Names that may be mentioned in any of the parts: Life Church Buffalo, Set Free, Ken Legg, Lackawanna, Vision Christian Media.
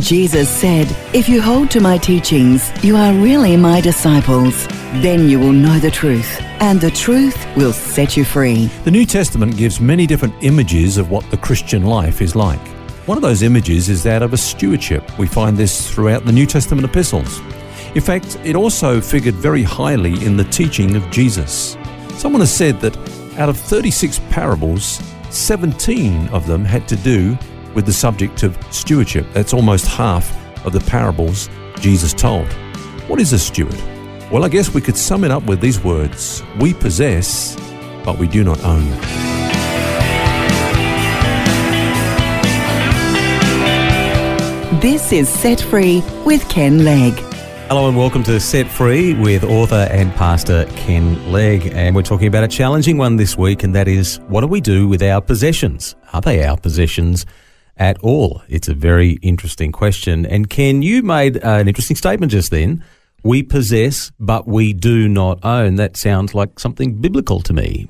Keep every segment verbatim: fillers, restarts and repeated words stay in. Jesus said, "If you hold to my teachings, you are really my disciples. Then you will know the truth, and the truth will set you free." The New Testament gives many different images of what the Christian life is like. One of those images is that of a stewardship. We find this throughout the New Testament epistles. In fact, it also figured very highly in the teaching of Jesus. Someone has said that out of thirty-six parables, seventeen of them had to do with the subject of stewardship. That's almost half of the parables Jesus told. What is a steward? Well, I guess we could sum it up with these words: we possess, but we do not own. This is Set Free with Ken Legg. Hello and welcome to Set Free with author and pastor Ken Legg. And we're talking about a challenging one this week, and that is, what do we do with our possessions? Are they our possessions at all? It's a very interesting question. And Ken, you made an interesting statement just then. We possess, but we do not own. That sounds like something biblical to me.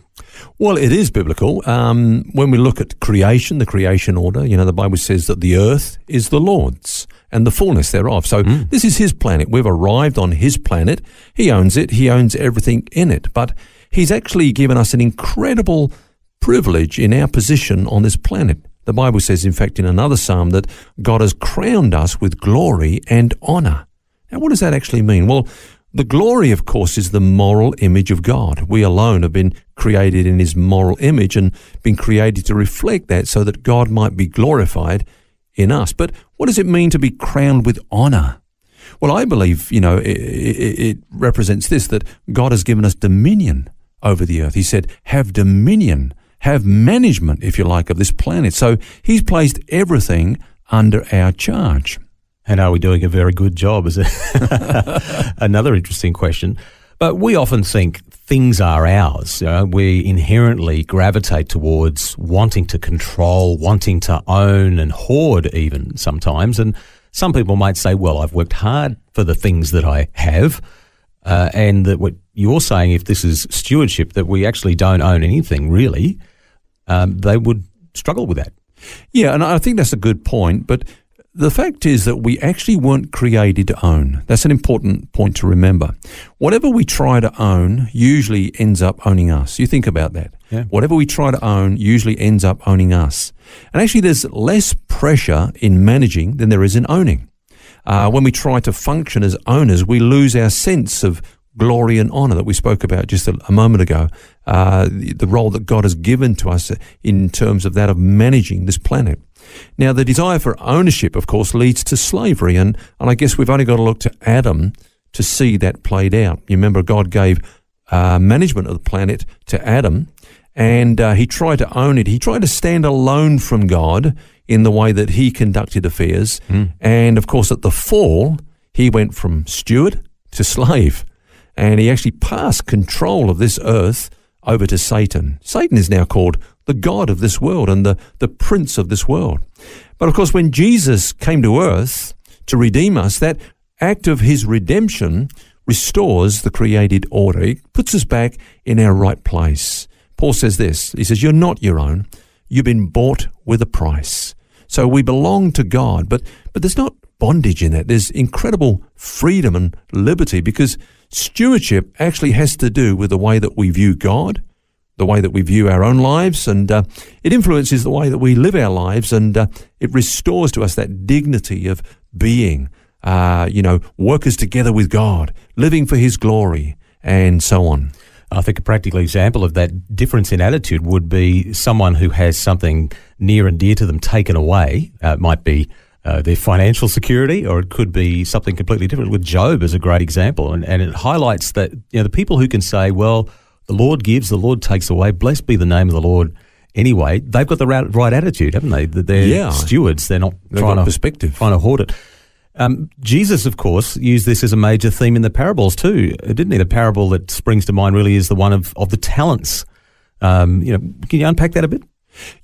Well, it is biblical. Um, when we look at creation, the creation order, you know, the Bible says that the earth is the Lord's and the fullness thereof. So mm. this is his planet. We've arrived on his planet. He owns it. He owns everything in it. But he's actually given us an incredible privilege in our position on this planet. The Bible says, in fact, in another psalm, that God has crowned us with glory and honor. Now, what does that actually mean? Well, the glory, of course, is the moral image of God. We alone have been created in his moral image and been created to reflect that so that God might be glorified in us. But what does it mean to be crowned with honor? Well, I believe, you know, it, it, it represents this, that God has given us dominion over the earth. He said, have dominion, have management, if you like, of this planet. So he's placed everything under our charge. And are we doing a very good job? Is it another interesting question? But we often think things are ours. You know? We inherently gravitate towards wanting to control, wanting to own and hoard even sometimes. And some people might say, well, I've worked hard for the things that I have. Uh, and that what you're saying, if this is stewardship, that we actually don't own anything really, um, they would struggle with that. Yeah, and I think that's a good point. But the fact is that we actually weren't created to own. That's an important point to remember. Whatever we try to own usually ends up owning us. You think about that. Yeah. Whatever we try to own usually ends up owning us. And actually there's less pressure in managing than there is in owning. Uh, when we try to function as owners, we lose our sense of glory and honor that we spoke about just a, a moment ago, uh, the, the role that God has given to us in terms of that of managing this planet. Now, the desire for ownership, of course, leads to slavery, and, and I guess we've only got to look to Adam to see that played out. You remember God gave uh, management of the planet to Adam, and uh, he tried to own it. He tried to stand alone from God in the way that he conducted affairs, mm. and, of course, at the fall, he went from steward to slave, and he actually passed control of this earth over to Satan. Satan is now called the god of this world and the, the prince of this world. But of course, when Jesus came to earth to redeem us, that act of his redemption restores the created order. It puts us back in our right place. Paul says this, he says, you're not your own. You've been bought with a price. So we belong to God, but, but there's not bondage in that. There's incredible freedom and liberty, because stewardship actually has to do with the way that we view God, the way that we view our own lives, and uh, it influences the way that we live our lives, and uh, it restores to us that dignity of being, uh, you know, workers together with God, living for his glory, and so on. I think a practical example of that difference in attitude would be someone who has something near and dear to them taken away. Uh, it might be Uh, their financial security, or it could be something completely different. With Job as a great example, and, and it highlights that, you know, the people who can say, well, the Lord gives, the Lord takes away, blessed be the name of the Lord, anyway, they've got the right attitude, haven't they? They're yeah. stewards. They're not they've trying to perspective. trying to hoard it. Um, Jesus, of course, used this as a major theme in the parables too, didn't he? The parable that springs to mind really is the one of, of the talents. Um, you know, can you unpack that a bit?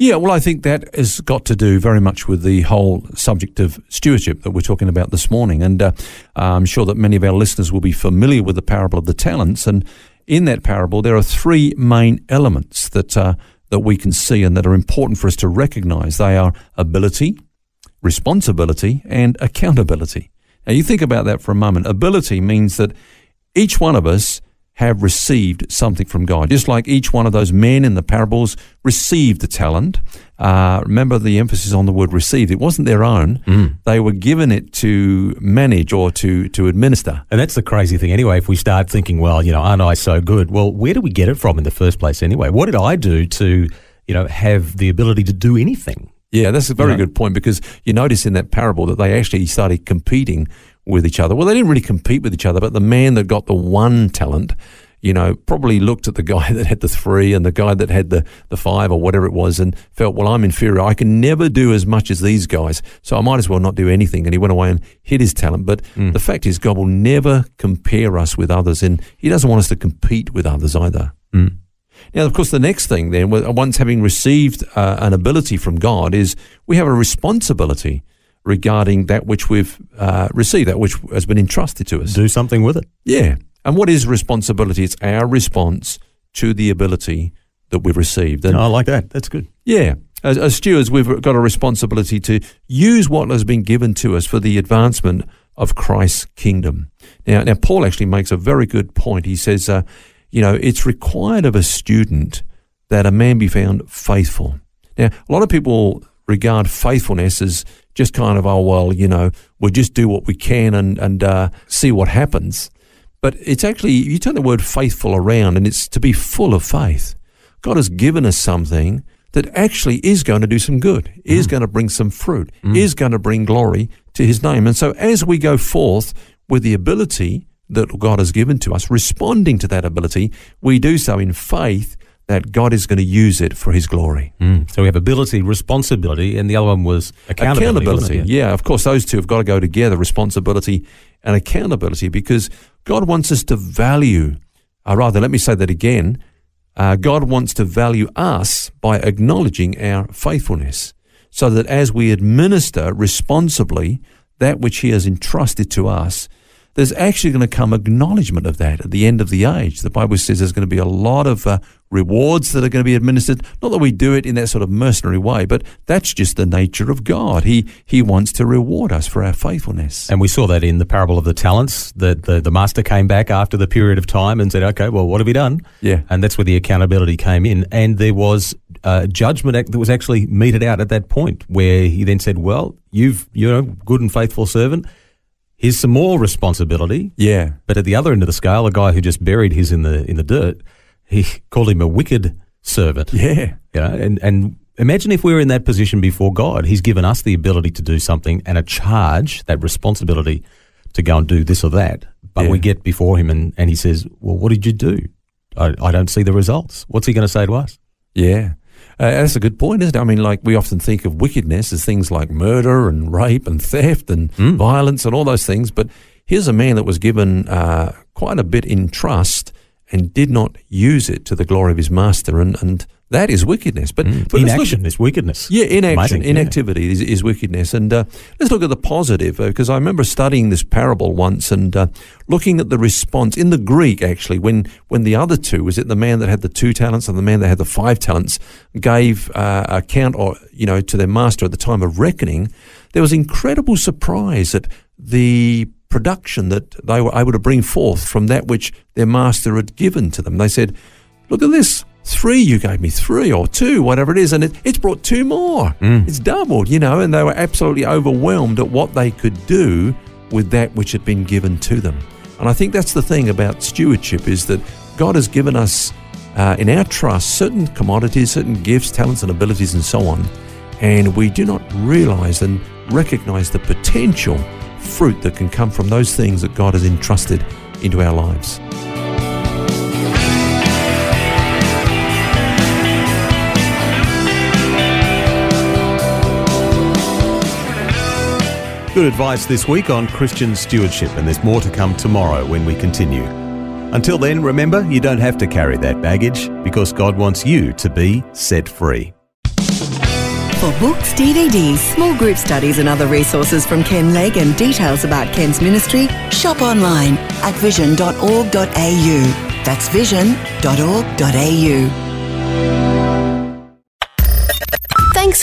Yeah, well, I think that has got to do very much with the whole subject of stewardship that we're talking about this morning. And uh, I'm sure that many of our listeners will be familiar with the parable of the talents. And in that parable, there are three main elements that uh, that we can see and that are important for us to recognize. They are ability, responsibility, and accountability. Now, you think about that for a moment. Ability means that each one of us have received something from God, just like each one of those men in the parables received a talent. Uh, remember the emphasis on the word received. It wasn't their own. Mm. They were given it to manage or to, to administer. And that's the crazy thing anyway, if we start thinking, well, you know, aren't I so good? Well, where do we get it from in the first place anyway? What did I do to, you know, have the ability to do anything? Yeah, that's a very you know? good point, because you notice in that parable that they actually started competing with each other. Well, they didn't really compete with each other, but the man that got the one talent, you know, probably looked at the guy that had the three and the guy that had the, the five or whatever it was and felt, well, I'm inferior. I can never do as much as these guys, so I might as well not do anything. And he went away and hid his talent. But mm. the fact is, God will never compare us with others, and he doesn't want us to compete with others either. Mm. Now, of course, the next thing then, once having received uh, an ability from God, is we have a responsibility regarding that which we've uh, received, that which has been entrusted to us. Do something with it. Yeah. And what is responsibility? It's our response to the ability that we've received. And no, I like that. That's good. Yeah. As, as stewards, we've got a responsibility to use what has been given to us for the advancement of Christ's kingdom. Now, now Paul actually makes a very good point. He says, uh, you know, it's required of a student that a man be found faithful. Now, a lot of people regard faithfulness as just kind of, oh, well, you know, we'll just do what we can and, and uh, see what happens. But it's actually, you turn the word faithful around and it's to be full of faith. God has given us something that actually is going to do some good, mm. is going to bring some fruit, mm. is going to bring glory to his name. And so as we go forth with the ability that God has given to us, responding to that ability, we do so in faith that God is going to use it for his glory. Mm. So we have ability, responsibility, and the other one was accountability. Accountability, yeah. yeah. Of course, those two have got to go together, responsibility and accountability, because God wants us to value, or rather, let me say that again, uh, God wants to value us by acknowledging our faithfulness, so that as we administer responsibly that which he has entrusted to us, there's actually going to come acknowledgement of that at the end of the age. The Bible says there's going to be a lot of uh, rewards that are going to be administered. Not that we do it in that sort of mercenary way, but that's just the nature of God. He he wants to reward us for our faithfulness. And we saw that in the parable of the talents, that the, the master came back after the period of time and said, okay, well, what have you done? Yeah. And that's where the accountability came in. And there was uh, judgment that was actually meted out at that point, where he then said, well, you've, you know, good and faithful servant, here's some more responsibility. Yeah. But at the other end of the scale, a guy who just buried his in the in the dirt, he called him a wicked servant. Yeah. You know, and, and imagine if we were in that position before God. He's given us the ability to do something and a charge, that responsibility, to go and do this or that. But yeah. we get before him and, and he says, well, what did you do? I, I don't see the results. What's he going to say to us? Yeah. Uh, that's a good point, isn't it? I mean, like, we often think of wickedness as things like murder and rape and theft and mm. violence and all those things. But here's a man that was given uh, quite a bit in trust and did not use it to the glory of his master. And, and that is wickedness. But, mm. but inaction is wickedness. Yeah, inaction, Amazing, inactivity yeah. Is, is wickedness. And uh, let's look at the positive, because uh, I remember studying this parable once and uh, looking at the response in the Greek, actually, when, when the other two, was it the man that had the two talents and the man that had the five talents, gave uh, account or, you know, to their master at the time of reckoning, there was incredible surprise at the production that they were able to bring forth from that which their master had given to them. They said, look at this, three, you gave me three or two, whatever it is, and it, it's brought two more. Mm. It's doubled, you know, and they were absolutely overwhelmed at what they could do with that which had been given to them. And I think that's the thing about stewardship, is that God has given us uh, in our trust certain commodities, certain gifts, talents and abilities and so on, and we do not realise and recognise the potential fruit that can come from those things that God has entrusted into our lives. good advice this week on Christian stewardship, and there's more to come tomorrow when we continue. Until then, remember, you don't have to carry that baggage because God wants you to be set free. For books, D V Ds, small group studies and other resources from Ken Legg and details about Ken's ministry, shop online at vision dot org dot a u. That's vision dot org dot a u. Thanks